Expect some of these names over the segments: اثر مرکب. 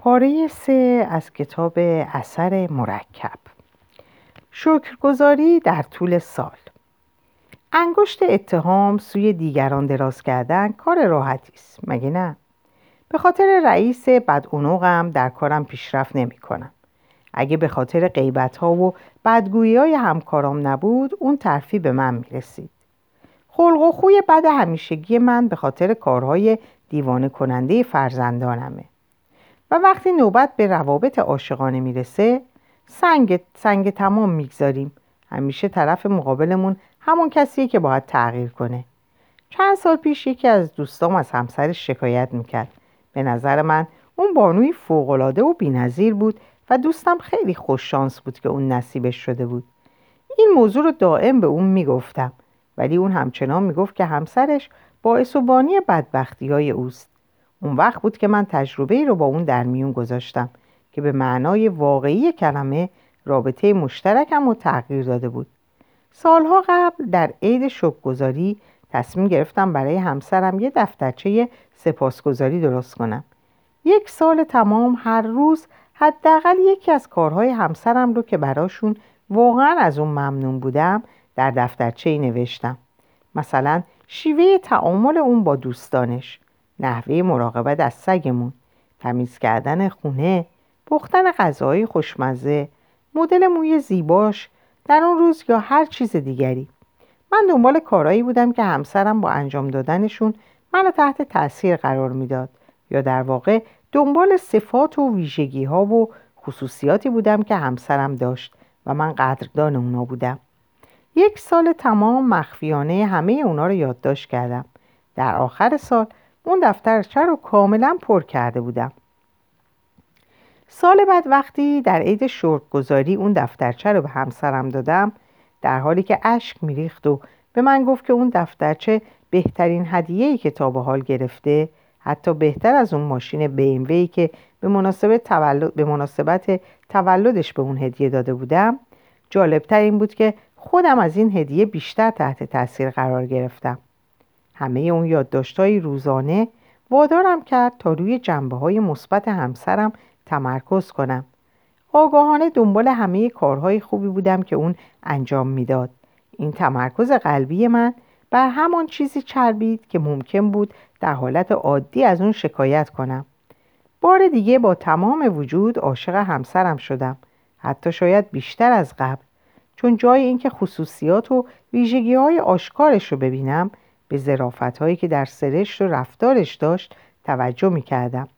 پاره 3 از کتاب اثر مرکب. شکرگزاری در طول سال. انگشت اتهام سوی دیگران دراز کردن کار راحتی است، مگه نه؟ به خاطر رئیس بدعنقم در کارم پیشرفت نمی‌کنم. اگه به خاطر غیبت‌ها و بدگویی‌های همکارام نبود، اون ترفیع به من می‌رسید. خلق و خوی بد همیشگی من به خاطر کارهای دیوانه کننده فرزندانمه. و وقتی نوبت به روابط عاشقانه میرسه، سنگ تمام میگذاریم. همیشه طرف مقابلمون همون کسیه که باید تغییر کنه. چند سال پیش یکی از دوستام از همسرش شکایت میکرد. به نظر من اون بانوی فوق‌العاده و بی‌نظیر بود و دوستم خیلی خوش شانس بود که اون نصیبش شده بود. این موضوع رو دائم به اون میگفتم، ولی اون همچنان میگفت که همسرش باعث و بانی بدبختی‌های اوست. اون وقت بود که من تجربه‌ای رو با اون در میون گذاشتم که به معنای واقعی کلمه رابطه مشترکم رو تغییر داده بود. سالها قبل در عید شکرگزاری تصمیم گرفتم برای همسرم یه دفترچه سپاسگزاری درست کنم. یک سال تمام هر روز حداقل یکی از کارهای همسرم رو که براشون واقعا از اون ممنون بودم در دفترچه نوشتم. مثلا شیوه تعامل اون با دوستانش، نحوه مراقبت از سگمون، تمیز کردن خونه، پختن غذاهای خوشمزه، مدل موی زیباش در اون روز یا هر چیز دیگری. من دنبال کارهایی بودم که همسرم با انجام دادنشون منو تحت تاثیر قرار میداد، یا در واقع دنبال صفات و ویژگی ها و خصوصیاتی بودم که همسرم داشت و من قدردان اونا بودم. یک سال تمام مخفیانه همه اونا رو یادداشت کردم. در آخر سال اون دفترچه رو کاملا پر کرده بودم. سال بعد وقتی در عید شکرگزاری اون دفترچه رو به همسرم دادم، در حالی که اشک میریخت و به من گفت که اون دفترچه بهترین هدیه‌ای که تا به حال گرفته، حتی بهتر از اون ماشین BMW که به مناسبت تولدش به اون هدیه داده بودم، جالبتر این بود که خودم از این هدیه بیشتر تحت تاثیر قرار گرفتم. همه اون یادداشت‌های روزانه وادارم کرد تا روی جنبه‌های مثبت همسرم تمرکز کنم. آگاهانه دنبال همه کارهای خوبی بودم که اون انجام میداد. این تمرکز قلبی من بر همان چیزی چربید که ممکن بود در حالت عادی از اون شکایت کنم. بار دیگه با تمام وجود عاشق همسرم شدم، حتی شاید بیشتر از قبل، چون جای اینکه خصوصیات و ویژگی‌های آشکارش رو ببینم، به ظرافت‌هایی که در سرشت و رفتارش داشت توجه می‌کردم.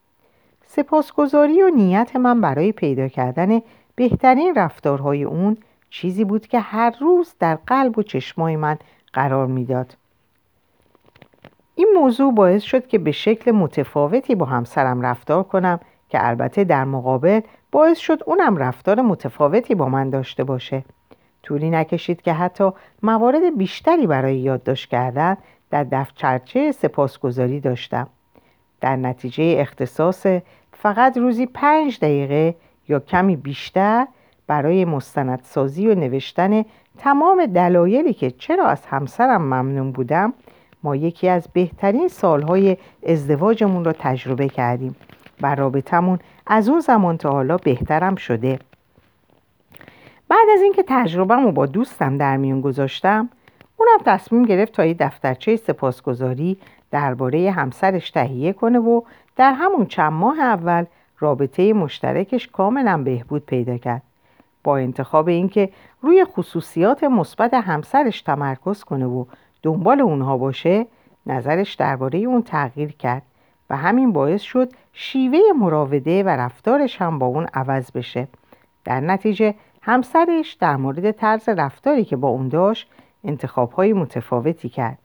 سپاسگزاری و نیت من برای پیدا کردن بهترین رفتارهای اون چیزی بود که هر روز در قلب و چشمای من قرار میداد. این موضوع باعث شد که به شکل متفاوتی با همسرم رفتار کنم، که البته در مقابل باعث شد اونم رفتار متفاوتی با من داشته باشه. طولی نکشید که حتی موارد بیشتری برای یادداشت کردن در دفترچه سپاسگزاری داشتم. در نتیجه اختصاص فقط روزی 5 دقیقه یا کمی بیشتر برای مستندسازی و نوشتن تمام دلایلی که چرا از همسرم ممنون بودم، ما یکی از بهترین سالهای ازدواجمون رو تجربه کردیم و رابطمون از اون زمان تا حالا بهترم شده. بعد از اینکه تجربه‌مو با دوستم در میون گذاشتم، اونم تصمیم گرفت تا یه دفترچه سپاسگزاری درباره همسرش تهیه کنه و در همون چند ماه اول رابطه مشترکش کاملا بهبود پیدا کرد. با انتخاب اینکه روی خصوصیات مثبت همسرش تمرکز کنه و دنبال اونها باشه، نظرش درباره اون تغییر کرد و همین باعث شد شیوه مراوده و رفتارش هم با اون عوض بشه. در نتیجه همسرش در مورد طرز رفتاری که با اون داشت انتخاب‌های متفاوتی کرد.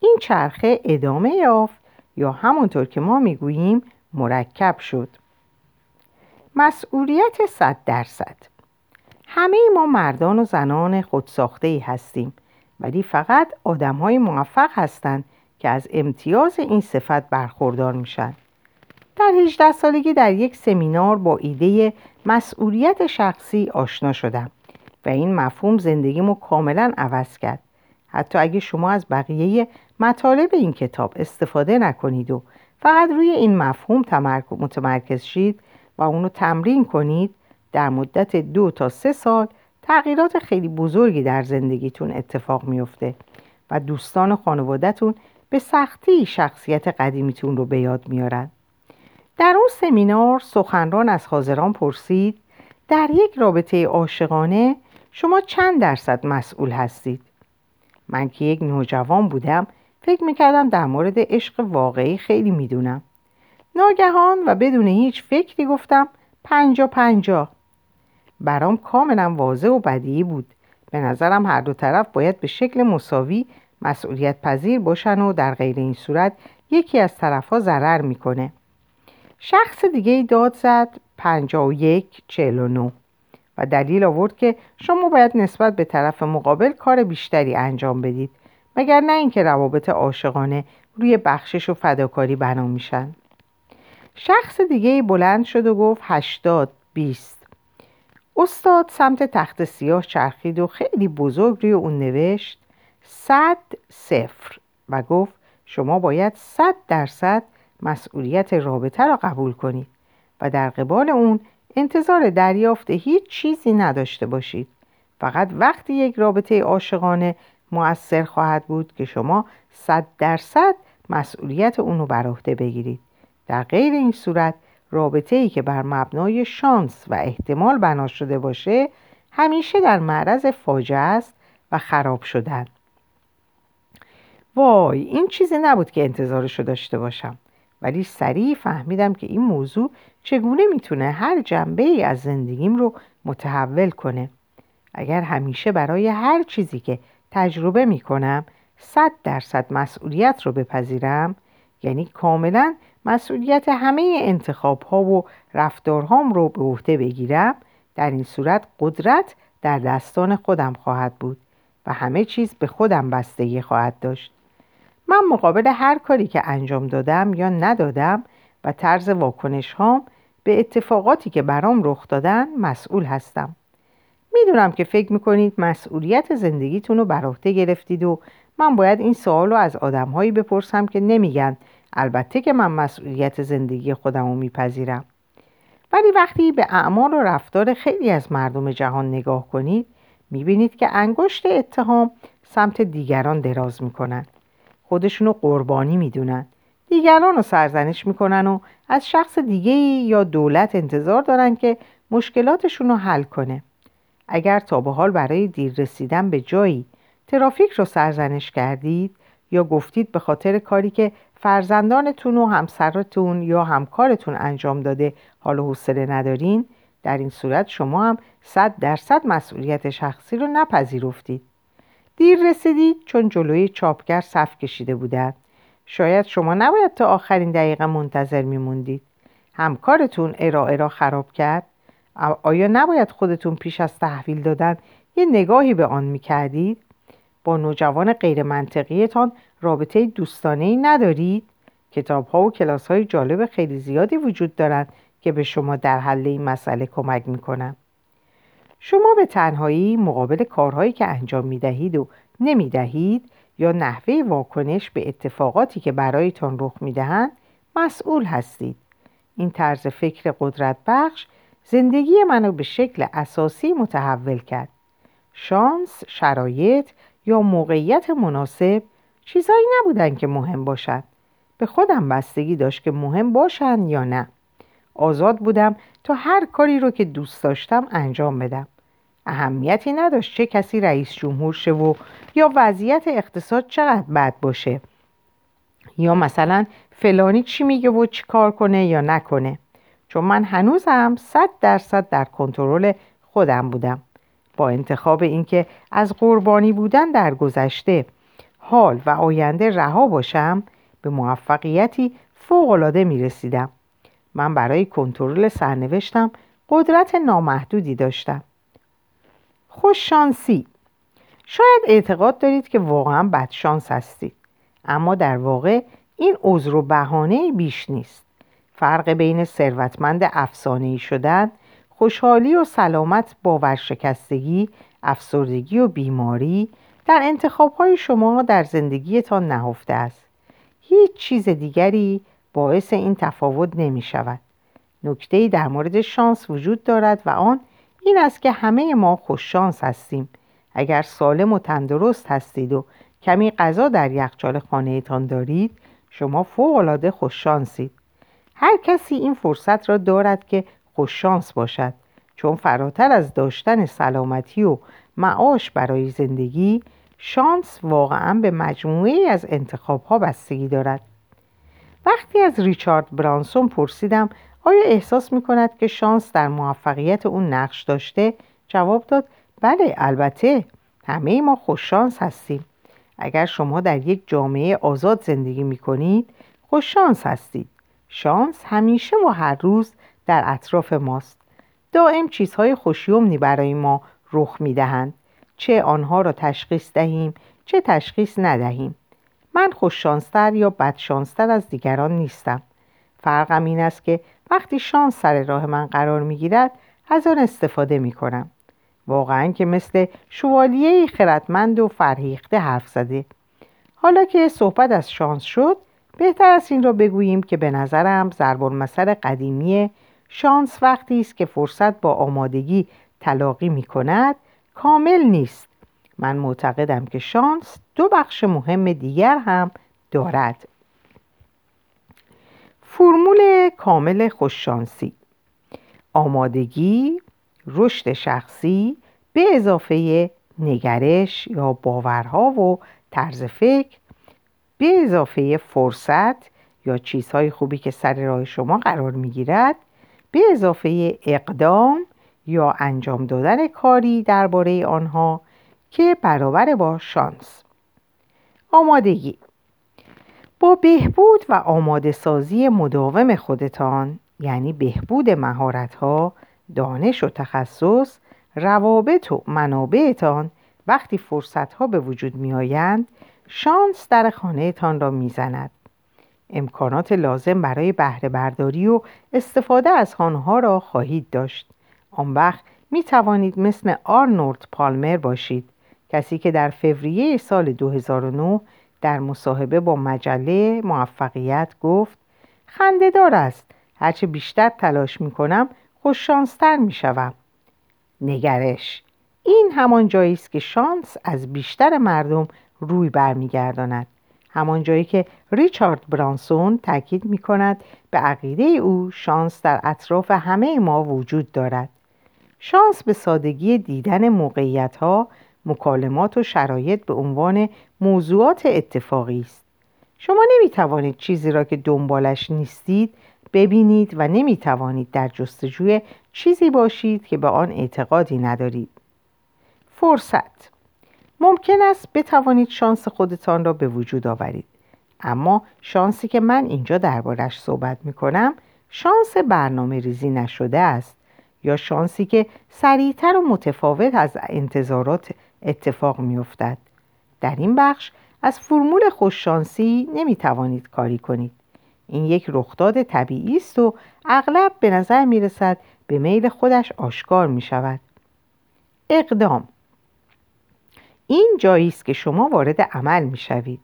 این چرخه ادامه یافت، یا همونطور که ما میگوییم مرکب شد. مسئولیت 100%. همه ما مردان و زنان خودساخته‌ای هستیم، ولی فقط آدم‌های موفق هستند که از امتیاز این صفت برخوردار میشن. در 18 سالگی در یک سمینار با ایده مسئولیت شخصی آشنا شدم و این مفهوم زندگیمو کاملا عوض کرد. حتی اگه شما از بقیه مطالب این کتاب استفاده نکنید و فقط روی این مفهوم متمرکز شید، و اونو تمرین کنید، در مدت 2 تا 3 سال تغییرات خیلی بزرگی در زندگیتون اتفاق میفته و دوستان و خانوادتون به سختی شخصیت قدیمیتون رو به یاد میارن. در اون سمینار سخنران از حاضران پرسید: در یک رابطه عاشقانه شما چند درصد مسئول هستید؟ من که یک نوجوان بودم فکر میکردم در مورد عشق واقعی خیلی میدونم. ناگهان و بدون هیچ فکری گفتم 50-50. برام کاملا واضح و بدیهی بود. به نظرم هر دو طرف باید به شکل مساوی مسئولیت پذیر باشن و در غیر این صورت یکی از طرفها ضرر میکنه. شخص دیگه داد زد 51-49 و دلیل آورد که شما باید نسبت به طرف مقابل کار بیشتری انجام بدید، مگر نه اینکه روابط عاشقانه روی بخشش و فداکاری بنا میشن. شخص دیگه بلند شد و گفت 80-20. استاد سمت تخت سیاه چرخید و خیلی بزرگ روی اون نوشت 100-0 و گفت شما باید 100% مسئولیت رابطه را قبول کنید و در قبال اون انتظار دریافت هیچ چیزی نداشته باشید. فقط وقتی یک رابطه عاشقانه مؤثر خواهد بود که شما 100% مسئولیت اون رو بر عهده بگیرید. در غیر این صورت رابطه‌ای که بر مبنای شانس و احتمال بنا شده باشه همیشه در معرض فاجعه است و خراب شدن. وای، این چیزی نبود که انتظارشو داشته باشم، ولی سریع فهمیدم که این موضوع چگونه میتونه هر جنبه‌ای از زندگیم رو متحول کنه. اگر همیشه برای هر چیزی که تجربه میکنم 100% مسئولیت رو بپذیرم، یعنی کاملا مسئولیت همه انتخاب‌ها و رفتارهام رو به عهده بگیرم، در این صورت قدرت در دستان خودم خواهد بود و همه چیز به خودم بستگی خواهد داشت. من مقابل هر کاری که انجام دادم یا ندادم و طرز واکنش‌هام به اتفاقاتی که برام رخ دادن مسئول هستم. میدونم که فکر میکنید مسئولیت زندگیتون رو بر عهده گرفتید و من باید این سوال رو از آدم‌هایی بپرسم که نمیگن البته که من مسئولیت زندگی خودم رو میپذیرم. ولی وقتی به اعمال و رفتار خیلی از مردم جهان نگاه کنید میبینید که انگشت اتهام سمت دیگران دراز میکنن. خودشونو قربانی میدونن. دیگرانو سرزنش میکنن و از شخص دیگه‌ای یا دولت انتظار دارن که مشکلاتشونو حل کنه. اگر تا به حال برای دیر رسیدن به جایی ترافیک رو سرزنش کردید یا گفتید به خاطر کاری که فرزندانتون و همسرتون یا همکارتون انجام داده حال و حوصله ندارین، در این صورت شما هم 100% مسئولیت شخصی رو نپذیرفتید. دیر رسیدید چون جلوی چاپگر صف کشیده بودند. شاید شما نباید تا آخرین دقیقه منتظر میموندید. همکارتون ارائه را خراب کرد. آیا نباید خودتون پیش از تحویل دادن یه نگاهی به آن میکردید؟ با نوجوان غیر منطقیتان رابطه دوستانه‌ای ندارید؟ کتاب‌ها و کلاس‌های جالب خیلی زیادی وجود دارند که به شما در حل این مسئله کمک می‌کنند. شما به تنهایی مقابل کارهایی که انجام می‌دهید و نمی‌دهید یا نحوه واکنش به اتفاقاتی که برایتان رخ می‌دهند مسئول هستید. این طرز فکر قدرت بخش زندگی منو به شکل اساسی متحول کرد. شانس، شرایط یا موقعیت مناسب چیزایی نبودن که مهم باشد. به خودم بستگی داشت که مهم باشن یا نه. آزاد بودم تا هر کاری رو که دوست داشتم انجام بدم. اهمیتی نداشت چه کسی رئیس جمهور شه و یا وضعیت اقتصاد چقدر بد باشه یا مثلا فلانی چی میگه و چی کار کنه یا نکنه، چون من هنوزم 100% در کنترل خودم بودم. با انتخاب اینکه از قربانی بودن در گذشته، حال و آینده رها باشم، به موفقیتی فوق‌العاده می‌رسیدم. من برای کنترل سرنوشتم قدرت نامحدودی داشتم. خوش شانسی. شاید اعتقاد دارید که واقعاً بدشانس هستید، اما در واقع این عذر و بهانه بیش نیست. فرق بین ثروتمند افسانه‌ای شدن، خوشحالی و سلامت با ورشکستگی، افسردگی و بیماری در انتخاب‌های شما در زندگیتان نهفته است. هیچ چیز دیگری باعث این تفاوت نمی شود. نکته‌ای در مورد شانس وجود دارد و آن این است که همه ما خوش شانس هستیم. اگر سالم و تندرست هستید و کمی غذا در یخچال خانه‌تان دارید، شما فوق‌العاده خوش شانسید. هر کسی این فرصت را دارد که خوش شانس باشد، چون فراتر از داشتن سلامتی و معاش برای زندگی، شانس واقعاً به مجموعه‌ای از انتخاب‌ها بستگی دارد. وقتی از ریچارد برانسون پرسیدم آیا احساس می‌کند که شانس در موفقیت او نقش داشته، جواب داد بله، البته همه ما خوش شانس هستیم. اگر شما در یک جامعه آزاد زندگی می‌کنید، خوش شانس هستید. شانس همیشه و هر روز در اطراف ماست. دائم چیزهای خوشیومنی برای ما رخ می‌دهند، چه آنها را تشخیص دهیم، چه تشخیص ندهیم. من خوششانستر یا بدشانستر از دیگران نیستم. فرقم این است که وقتی شانس سر راه من قرار می‌گیرد، از آن استفاده می‌کنم. واقعاً که مثل شوالیه‌ای خردمند و فرهیخته حرف زده. حالا که صحبت از شانس شد، بهتر است این را بگوییم که به نظرم ضرب المثل قدیمی شانس وقتی است که فرصت با آمادگی تلاقی می‌کند، کامل نیست. من معتقدم که شانس دو بخش مهم دیگر هم دارد. فرمول کامل خوششانسی: آمادگی، رشد شخصی به اضافه نگرش یا باورها و طرز فکر به اضافه فرصت یا چیزهای خوبی که سر راه شما قرار می‌گیرد به اضافه اقدام یا انجام دادن کاری درباره آنها که برابر با شانس. آمادگی: با بهبود و آماده سازی مداوم خودتان، یعنی بهبود مهارت‌ها، دانش و تخصص، روابط و منابعتان، وقتی فرصت‌ها به وجود می‌آیند، شانس در خانه‌تان را می‌زند. امکانات لازم برای بهره برداری و استفاده از آنها را خواهید داشت. آن وقت می توانید مثل آرنولد پالمر باشید، کسی که در فوریه سال 2009 در مصاحبه با مجله موفقیت گفت: خنده‌دار است، هرچه بیشتر تلاش می کنم خوش شانس‌تر می شوم. نگرش: این همان جایی است که شانس از بیشتر مردم روی برمیگرداند، همان جایی که ریچارد برانسون تاکید می کند به عقیده او شانس در اطراف همه ما وجود دارد. شانس به سادگی دیدن موقعیت‌ها، مکالمات و شرایط به عنوان موضوعات اتفاقی است. شما نمی‌توانید چیزی را که دنبالش نیستید ببینید و نمی‌توانید در جستجوی چیزی باشید که به آن اعتقادی ندارید. فرصت: ممکن است بتوانید شانس خودتان را به وجود آورید، اما شانسی که من اینجا دربارش صحبت می‌کنم، شانس برنامه‌ریزی نشده است یا شانسی که سریعتر و متفاوت از انتظارات اتفاق می‌افتد. در این بخش از فرمول خوششانسی نمی‌توانید کاری کنید. این یک رخداد طبیعی است و اغلب به نظر می‌رسد به میل خودش آشکار می‌شود. اقدام: این جایی است که شما وارد عمل می‌شوید.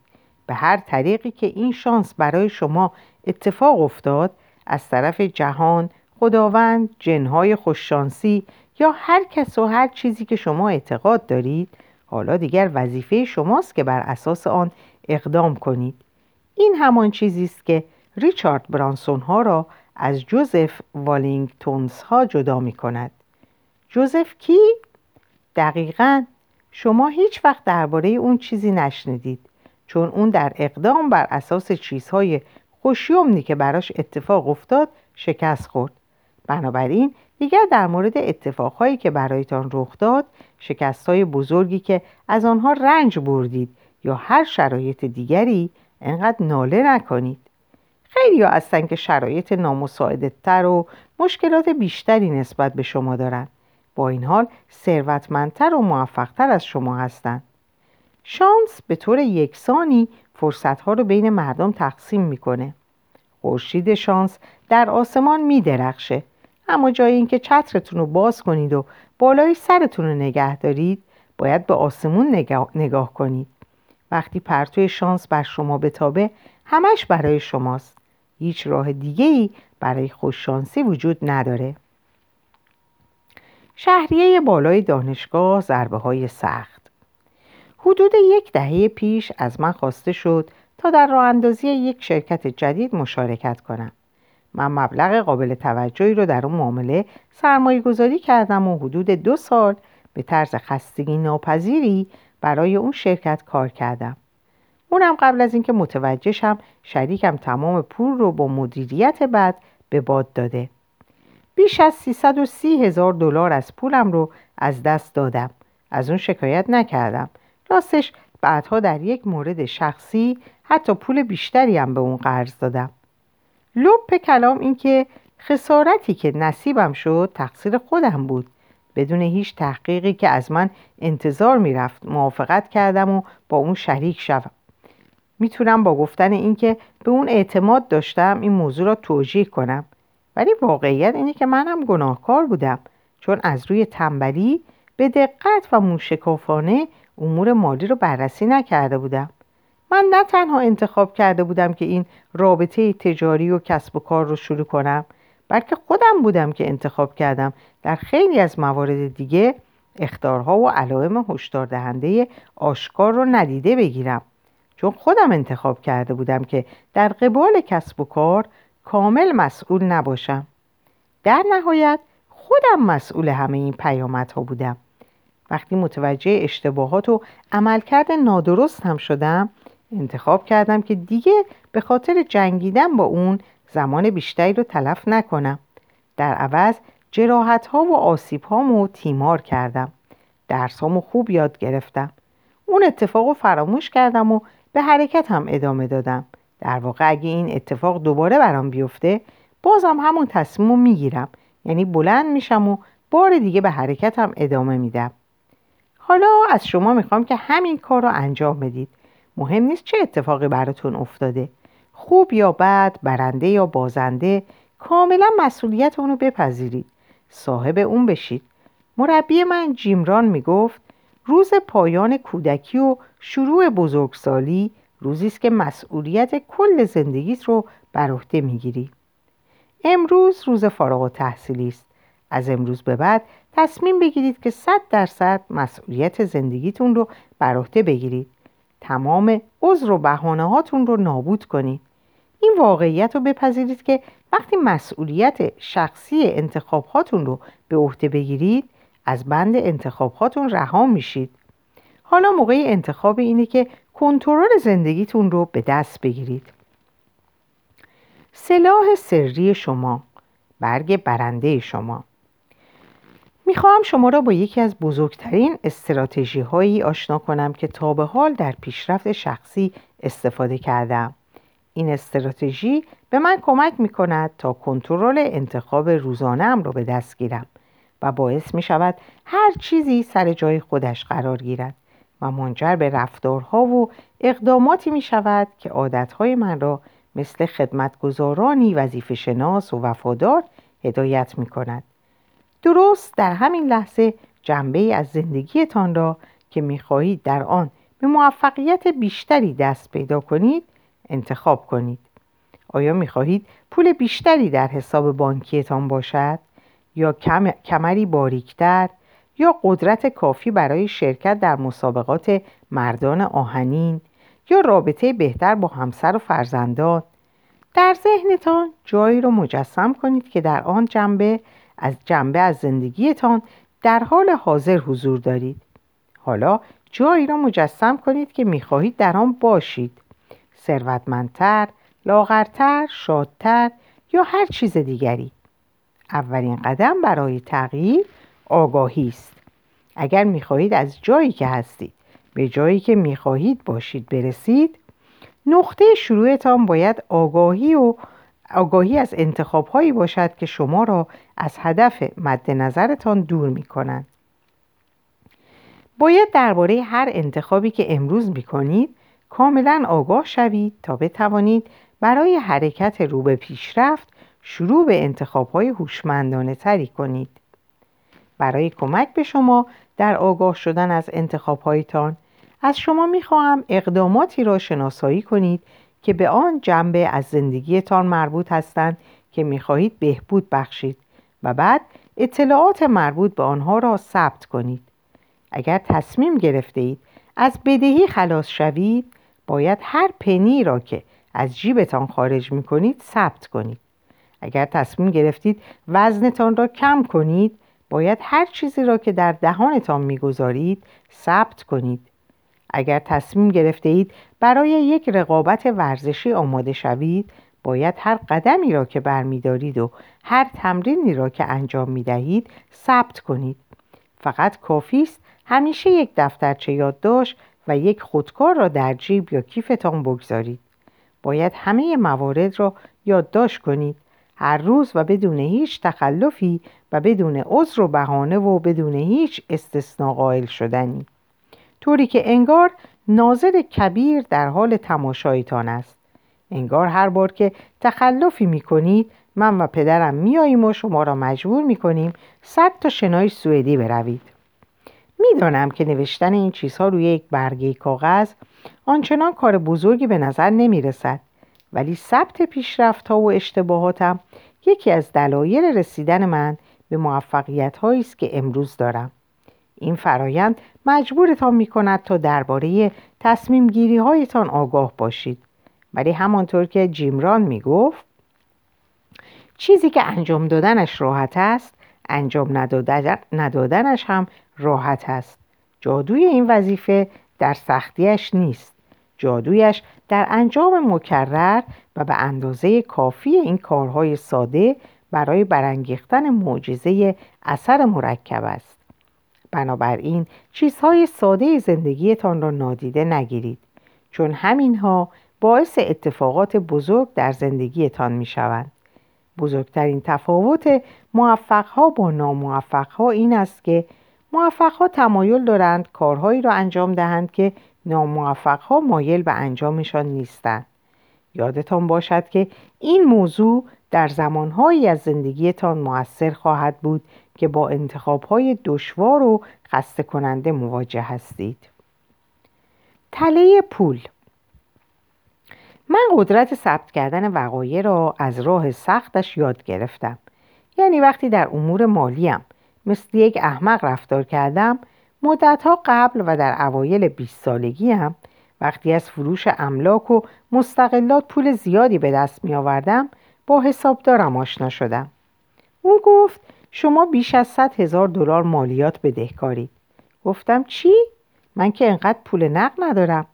به هر طریقی که این شانس برای شما اتفاق افتاد، از طرف جهان، خداوند، جن‌های خوششانسی یا هر کس و هر چیزی که شما اعتقاد دارید، حالا دیگر وظیفه شماست که بر اساس آن اقدام کنید. این همان چیزی است که ریچارد برانسون ها را از جوزف والینگتونز ها جدا می کند. جوزف کی؟ دقیقاً. شما هیچ وقت درباره اون چیزی نشنیدید، چون اون در اقدام بر اساس چیزهای خوشیومنی که براش اتفاق افتاد شکست خورد. بنابراین دیگر در مورد اتفاقهایی که برایتان رخ داد، شکست‌های بزرگی که از آنها رنج بردید یا هر شرایط دیگری، انقدر ناله نکنید. خیلی‌ها هستند که شرایط نامساعدتر و مشکلات بیشتری نسبت به شما دارند. با این حال ثروتمندتر و موفقتر از شما هستند. شانس به طور یکسانی فرصت‌ها رو بین مردم تقسیم می‌کنه. خورشید شانس در آسمان می درخشه، اما جای اینکه چترتون رو باز کنید و بالای سرتون رو نگه دارید، باید به آسمون نگاه کنید. وقتی پرتوی شانس بر شما بتابه، همش برای شماست. هیچ راه دیگه‌ای برای خوششانسی وجود نداره. شهریه بالای دانشگاه ضربه های سخت. حدود 1 دهه پیش از من خواسته شد تا در راه اندازی 1 شرکت جدید مشارکت کنم. من مبلغ قابل توجهی رو در اون معامله سرمایه گذاری کردم و حدود 2 سال به طرز خستگی ناپذیری برای اون شرکت کار کردم. اونم قبل از اینکه متوجه شم شریکم تمام پول رو با مدیریت بد به باد داده. بیش از $330,000 از پولم رو از دست دادم. از اون شکایت نکردم. راستش بعدها در یک مورد شخصی حتی پول بیشتری هم به اون قرض دادم. لب کلام این که خسارتی که نصیبم شد تقصیر خودم بود. بدون هیچ تحقیقی که از من انتظار میرفت موافقت کردم و با اون شریک شدم. میتونم با گفتن این که به اون اعتماد داشتم این موضوع را توجیه کنم، ولی واقعیت اینه که منم گناهکار بودم، چون از روی تنبلی به دقت و موشکافانه امور مالی رو بررسی نکرده بودم. من نه تنها انتخاب کرده بودم که این رابطه تجاری و کسب و کار رو شروع کنم، بلکه خودم بودم که انتخاب کردم در خیلی از موارد دیگه اخطارها و علائم هشدار دهنده آشکار رو ندیده بگیرم، چون خودم انتخاب کرده بودم که در قبال کسب و کار کامل مسئول نباشم. در نهایت خودم مسئول همه این پیامدها بودم. وقتی متوجه اشتباهات و عملکرد نادرست هم شدم، انتخاب کردم که دیگه به خاطر جنگیدن با اون زمان بیشتری رو تلف نکنم. در عوض جراحت‌ها و آسیب‌هامو تیمار کردم. درسامو خوب یاد گرفتم. اون اتفاقو فراموش کردم و به حرکت هم ادامه دادم. در واقع اگه این اتفاق دوباره برام بیفته، بازم همون تصمیمو میگیرم. یعنی بلند میشم و بار دیگه به حرکت هم ادامه میدم. حالا از شما میخوام که همین کار رو انجام بدید. مهم نیست چه اتفاقی براتون افتاده، خوب یا بد، برنده یا بازنده، کاملا مسئولیت اونو بپذیرید، صاحب اون بشید. مربی من جیمران میگفت روز پایان کودکی و شروع بزرگسالی روزی است که مسئولیت کل زندگیت رو بر عهده میگیری. امروز روز فارغ التحصیلی است. از امروز به بعد تصمیم بگیرید که 100% مسئولیت زندگیتون رو بر عهده بگیرید. تمام عذر و بهانه هاتون رو نابود کنید. این واقعیت رو بپذیرید که وقتی مسئولیت شخصی انتخاب هاتون رو به عهده بگیرید، از بند انتخاب هاتون رها میشید. حالا موقع انتخاب اینه که کنترل زندگیتون رو به دست بگیرید. سلاح سری شما، برگ برنده شما. میخوام شما را با یکی از بزرگترین استراتژی هایی آشنا کنم که تا به حال در پیشرفت شخصی استفاده کردم. این استراتژی به من کمک میکند تا کنترل انتخاب روزانه‌ام را به دست گیرم و باعث میشود هر چیزی سر جای خودش قرار گیرد و منجر به رفتارها و اقداماتی میشود که عادتهای من را مثل خدمتگزارانی وظیفه‌شناس و وفادار هدایت میکند. درست در همین لحظه جنبه‌ای از زندگیتان را که می‌خواهید در آن به موفقیت بیشتری دست پیدا کنید، انتخاب کنید. آیا می‌خواهید پول بیشتری در حساب بانکیتان باشد؟ یا کمری باریک‌تر؟ یا قدرت کافی برای شرکت در مسابقات مردان آهنین؟ یا رابطه بهتر با همسر و فرزندان؟ در ذهنتان جایی را مجسم کنید که در آن از جنبه از زندگیتان در حال حاضر حضور دارید. حالا جایی را مجسم کنید که می‌خواهید در آن باشید. ثروتمندتر، لاغرتر، شادتر یا هر چیز دیگری. اولین قدم برای تغییر آگاهی است. اگر می‌خواهید از جایی که هستید به جایی که می‌خواهید باشید برسید، نقطه شروعتان باید آگاهی از انتخاب‌هایی باشد که شما را از هدف مد نظرتان دور می‌کنند. باید درباره هر انتخابی که امروز می‌کنید کاملاً آگاه شوید تا بتوانید برای حرکت رو به پیشرفت شروع به انتخاب‌های هوشمندانه‌تری کنید. برای کمک به شما در آگاه شدن از انتخاب‌هایتان، از شما می‌خواهم اقداماتی را شناسایی کنید که به آن جنبه از زندگیتان مربوط هستند که می‌خواهید بهبود بخشید و بعد اطلاعات مربوط به آنها را ثبت کنید. اگر تصمیم گرفته اید از بدهی خلاص شوید، باید هر پنی را که از جیبتان خارج می‌کنید ثبت کنید. اگر تصمیم گرفتید وزنتان را کم کنید، باید هر چیزی را که در دهانتان می‌گذارید ثبت کنید. اگر تصمیم گرفته اید برای یک رقابت ورزشی آماده شوید، باید هر قدمی را که برمی‌دارید و هر تمرینی را که انجام می‌دهید ثبت کنید. فقط کافی است همیشه یک دفترچه یادداشت و یک خودکار را در جیب یا کیفتان بگذارید. باید همه موارد را یادداشت کنید. هر روز و بدون هیچ تخلفی و بدون عذر و بهانه و بدون هیچ استثناء قائل شدنی، طوری که انگار ناظر کبیر در حال تماشایتان است. انگار هر بار که تخلفی می‌کنید، من و پدرم میاییم و شما را مجبور می‌کنیم 100 تا شنای سوئدی بروید. میدانم که نوشتن این چیزها روی یک برگه کاغذ آنچنان کار بزرگی به نظر نمی‌رسد، ولی ثبت پیشرفت‌ها و اشتباهاتم یکی از دلایل رسیدن من به موفقیت‌هایی است که امروز دارم. این فرایند مجبورتان می‌کند تا درباره تصمیم‌گیری‌هایتان آگاه باشید. ولی همانطور که جیم ران می‌گفت، چیزی که انجام دادنش راحت است، انجام ندادنش هم راحت است. جادوی این وظیفه در سختیش نیست. جادویش در انجام مکرر و به اندازه کافی این کارهای ساده برای برانگیختن معجزه اثر مرکب است. بنابراین چیزهای ساده زندگیتان را نادیده نگیرید، چون همینها باعث اتفاقات بزرگ در زندگیتان می شوند. بزرگترین تفاوت موفقها با ناموفقها این است که موفقها تمایل دارند کارهایی را انجام دهند که ناموفقها مایل به انجامشان نیستند. یادتان باشد که این موضوع در زمانهایی از زندگیتان مؤثر خواهد بود که با انتخابهای دشوار و خسته کننده مواجه هستید. تله پول. من قدرت ثبت کردن وقایع را از راه سختش یاد گرفتم. یعنی وقتی در امور مالیم مثل یک احمق رفتار کردم، مدتها قبل و در اوایل 20 سالگیم وقتی از فروش املاک و مستقلات پول زیادی به دست می آوردم، با حسابدارم آشنا شدم. او گفت شما بیش از $100,000 مالیات بدهکارید. گفتم چی؟ من که اینقدر پول نقد ندارم.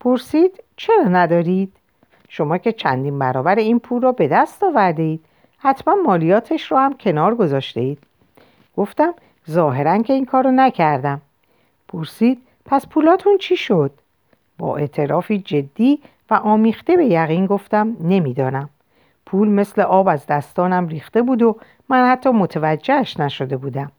پرسید چرا ندارید؟ شما که چندین برابر این پول را به دست آورده اید، حتما مالیاتش را هم کنار گذاشته اید. گفتم ظاهرا که این کارو نکردم. پرسید پس پولاتون چی شد؟ با اعترافی جدی و آمیخته به یقین گفتم نمیدانم. پول مثل آب از دستانم ریخته بود و من حتی متوجهش نشده بودم.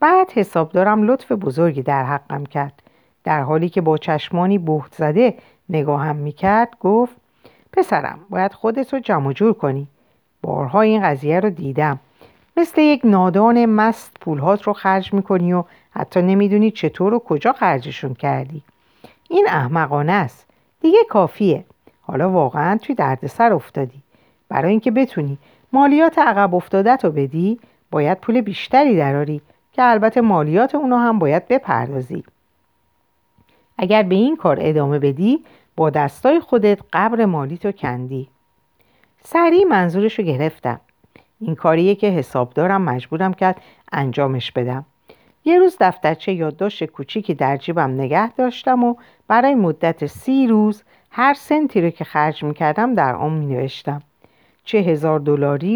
بعد حسابدارم لطف بزرگی در حقم کرد. در حالی که با چشمانی بهت زده نگاهم میکرد گفت پسرم باید خودت رو جمع جور کنی. بارها این قضیه رو دیدم. مثل یک نادان مست پولهات رو خرج میکنی و حتی نمیدونی چطور و کجا خرجشون کردی. این احمقانه است. دیگه کافیه. حالا واقعا توی دردسر افتادی. برای اینکه بتونی مالیات عقب افتادت رو بدی، باید پول بیشتری دراری که البته مالیات اونو هم باید بپردازی. اگر به این کار ادامه بدی، با دستای خودت قبر مالیتو کندی. سریع منظورشو گرفتم. این کاریه که حسابدارم مجبورم کرد انجامش بدم. یه روز دفترچه یادداشت کوچیکی در جیبم نگه داشتم و برای مدت 30 روز هر سنتی رو که خرج میکردم در آن مینوشتم. $1,000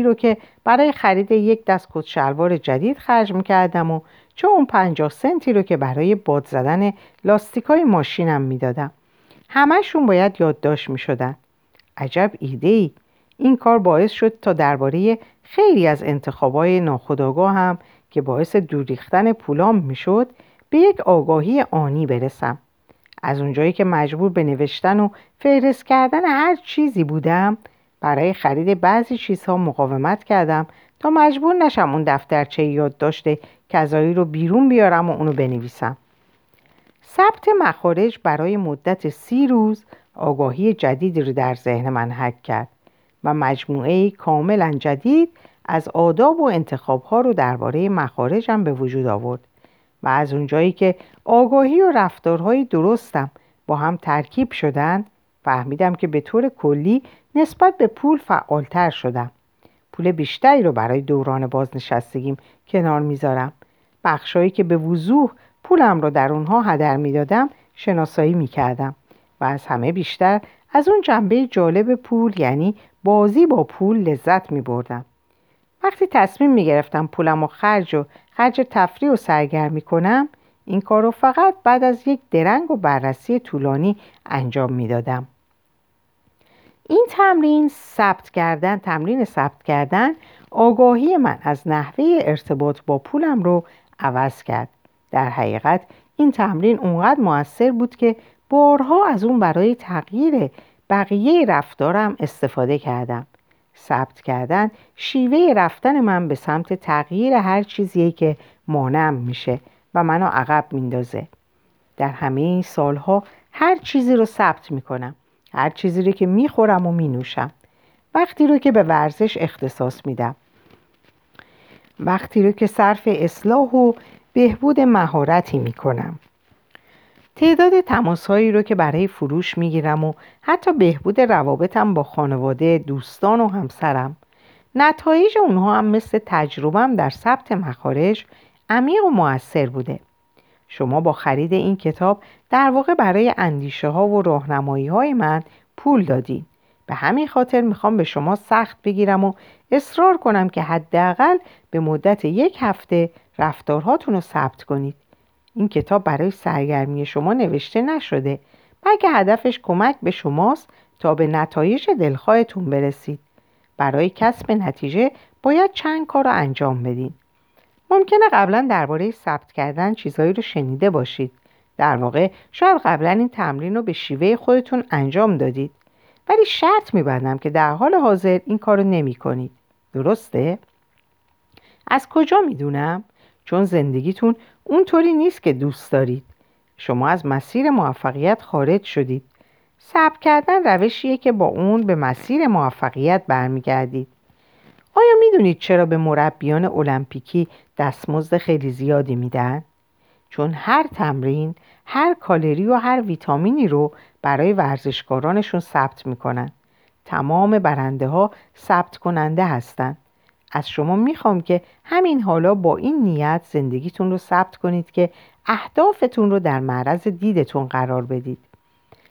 رو که برای خرید یک دست کت شلوار جدید خرج میکردم و چون اون 50 سنتی رو که برای باد زدن لاستیکای ماشینم میدادم. همه‌شون باید یادداشت میشدن. عجب ایده‌ای. این کار باعث شد تا درباره خیلی از انتخابای ناخودآگاه هم که باعث دور ریختن پولام میشد به یک آگاهی آنی برسم. از اونجایی که مجبور به نوشتن و فهرست کردن هر چیزی بودم، برای خرید بعضی چیزها مقاومت کردم تا مجبور نشم اون دفترچه یادداشت کذایی رو بیرون بیارم و اونو بنویسم. ثبت مخارج برای مدت 30 روز آگاهی جدیدی رو در ذهن من حک کرد. و مجموعه‌ای کاملا جدید از آداب و انتخاب‌ها رو درباره مخارج هم به وجود آورد و از اونجایی که آگاهی و رفتارهای درستم با هم ترکیب شدن، فهمیدم که به طور کلی نسبت به پول فعالتر شدم. پول بیشتری رو برای دوران بازنشستگیم کنار میذارم. بخشایی که به وضوح پولم رو در اونها هدر میدادم شناسایی میکردم و از همه بیشتر از اون جنبه جالب پول، یعنی بازی با پول، لذت میبردم. وقتی تصمیم میگرفتم پولم رو خرج تفریح و سرگرمی کنم، این کار رو فقط بعد از یک درنگ و بررسی طولانی انجام میدادم. این تمرین ثبت کردن آگاهی من از نحوه ارتباط با پولم رو عوض کرد. در حقیقت این تمرین اونقدر مؤثر بود که بارها از اون برای تغییر بقیه رفتارم استفاده کردم. ثبت کردن شیوه رفتن من به سمت تغییر هر چیزی که مانعم میشه و منو عقب میندازه. در همه این سالها هر چیزی رو ثبت میکنم، هر چیزی رو که میخورم و مینوشم، وقتی رو که به ورزش اختصاص میدم، وقتی رو که صرف اصلاح و بهبود مهارتی میکنم، تعداد تماسهایی رو که برای فروش میگیرم و حتی بهبود روابطم با خانواده، دوستان و همسرم. نتایج اونها هم مثل تجربه‌ام در ثبت مخارج عمیق و مؤثر بوده. شما با خرید این کتاب در واقع برای اندیشه ها و راهنمایی های من پول دادین. به همین خاطر میخوام به شما سخت بگیرم و اصرار کنم که حداقل به مدت یک هفته رفتارهاتون رو ثبت کنید. این کتاب برای سرگرمی شما نوشته نشده، بلکه هدفش کمک به شماست تا به نتایج دلخواهتون برسید. برای کسب نتیجه باید چند کار رو انجام بدین. ممکنه قبلا درباره ثبت کردن چیزایی رو شنیده باشید. در واقع شاید قبلا این تمرین رو به شیوه خودتون انجام دادید. ولی شرط می‌بندم که در حال حاضر این کارو نمی‌کنید. درسته؟ از کجا می‌دونم؟ چون زندگیتون اونطوری نیست که دوست دارید. شما از مسیر موفقیت خارج شدید. ثبت کردن روشیه که با اون به مسیر موفقیت برمیگردید. آیا میدونید چرا به مربیان المپیکی دستمزد خیلی زیادی میدن؟ چون هر تمرین، هر کالری و هر ویتامینی رو برای ورزشکارانشون ثبت میکنن. تمام برنده ها ثبت کننده هستن. از شما میخوام که همین حالا با این نیت زندگیتون رو ثبت کنید که اهدافتون رو در معرض دیدتون قرار بدید.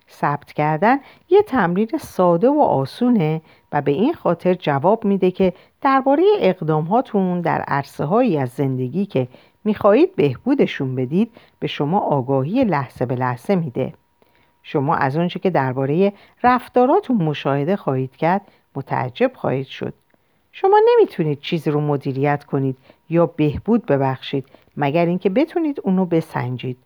ثبت کردن یه تمرین ساده و آسونه و به این خاطر جواب میده که درباره اقدامهاتون در عرصه‌هایی از زندگی که میخواهید بهبودشون بدید به شما آگاهی لحظه به لحظه میده. شما از اونچه که درباره رفتاراتون مشاهده خواهید کرد متعجب خواهید شد. شما نمیتونید چیزی رو مدیریت کنید یا بهبود ببخشید مگر اینکه بتونید اونو بسنجید.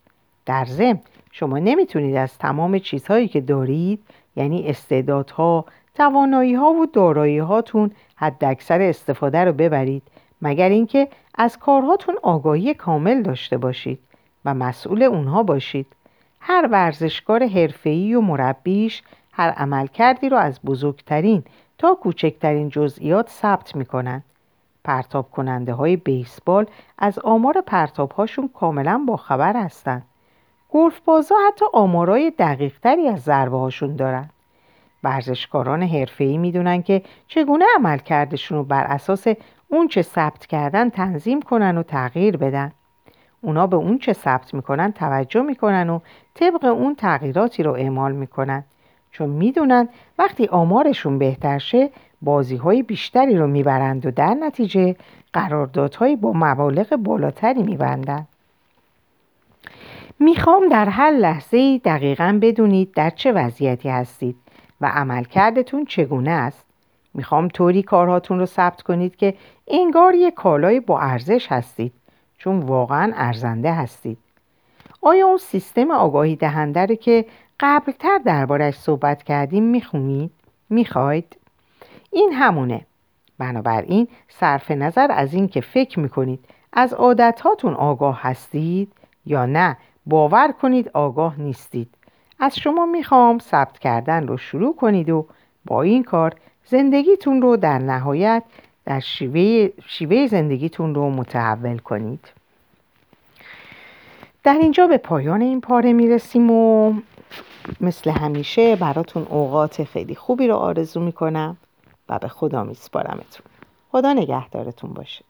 در ضمن شما نمیتونید از تمام چیزهایی که دارید، یعنی استعدادها، توانایی‌ها و دارایی‌هاتون حداکثر استفاده رو ببرید مگر اینکه از کارهاتون آگاهی کامل داشته باشید و مسئول اونها باشید. هر ورزشکار حرفه‌ای و مربیش هر عملکردی رو از بزرگترین تا کوچکترین جزئیات ثبت می‌کنند. پرتاب کننده های بیسبال از آمار پرتاب هاشون کاملا باخبر هستند. گولف بازا حتی آمارای دقیق تری از ضربه هاشون دارن. ورزشکاران حرفه‌ای میدونن که چگونه عملکردشون رو بر اساس اون چه ثبت کردن تنظیم کنن و تغییر بدن. اونا به اون چه ثبت میکنن توجه میکنن و طبق اون تغییراتی رو اعمال میکنن، چون میدونن وقتی آمارشون بهتر شه بازی‌های بیشتری رو میبرند و در نتیجه قراردادهایی با مبالغ بالاتری میبندن. میخوام در هر لحظه دقیقاً بدونید در چه وضعیتی هستید و عملکردتون چگونه است. میخوام طوری کارهاتون رو ثبت کنید که انگار یک کالای با ارزش هستید، چون واقعاً ارزنده هستید. آیا اون سیستم آگاهی دهنده رو که قبلتر درباره‌اش صحبت کردیم میخونید؟ میخواید؟ این همونه. بنابراین صرف نظر از این که فکر میکنید از عادتاتون آگاه هستید یا نه، باور کنید آگاه نیستید. از شما میخوام ثبت کردن رو شروع کنید و با این کار زندگیتون رو در نهایت در شیوه زندگیتون رو متحول کنید. در اینجا به پایان این پاره میرسیم و مثل همیشه براتون اوقات خیلی خوبی رو آرزو میکنم و به خدا میسپارمتون. خدا نگهدارتون باشه.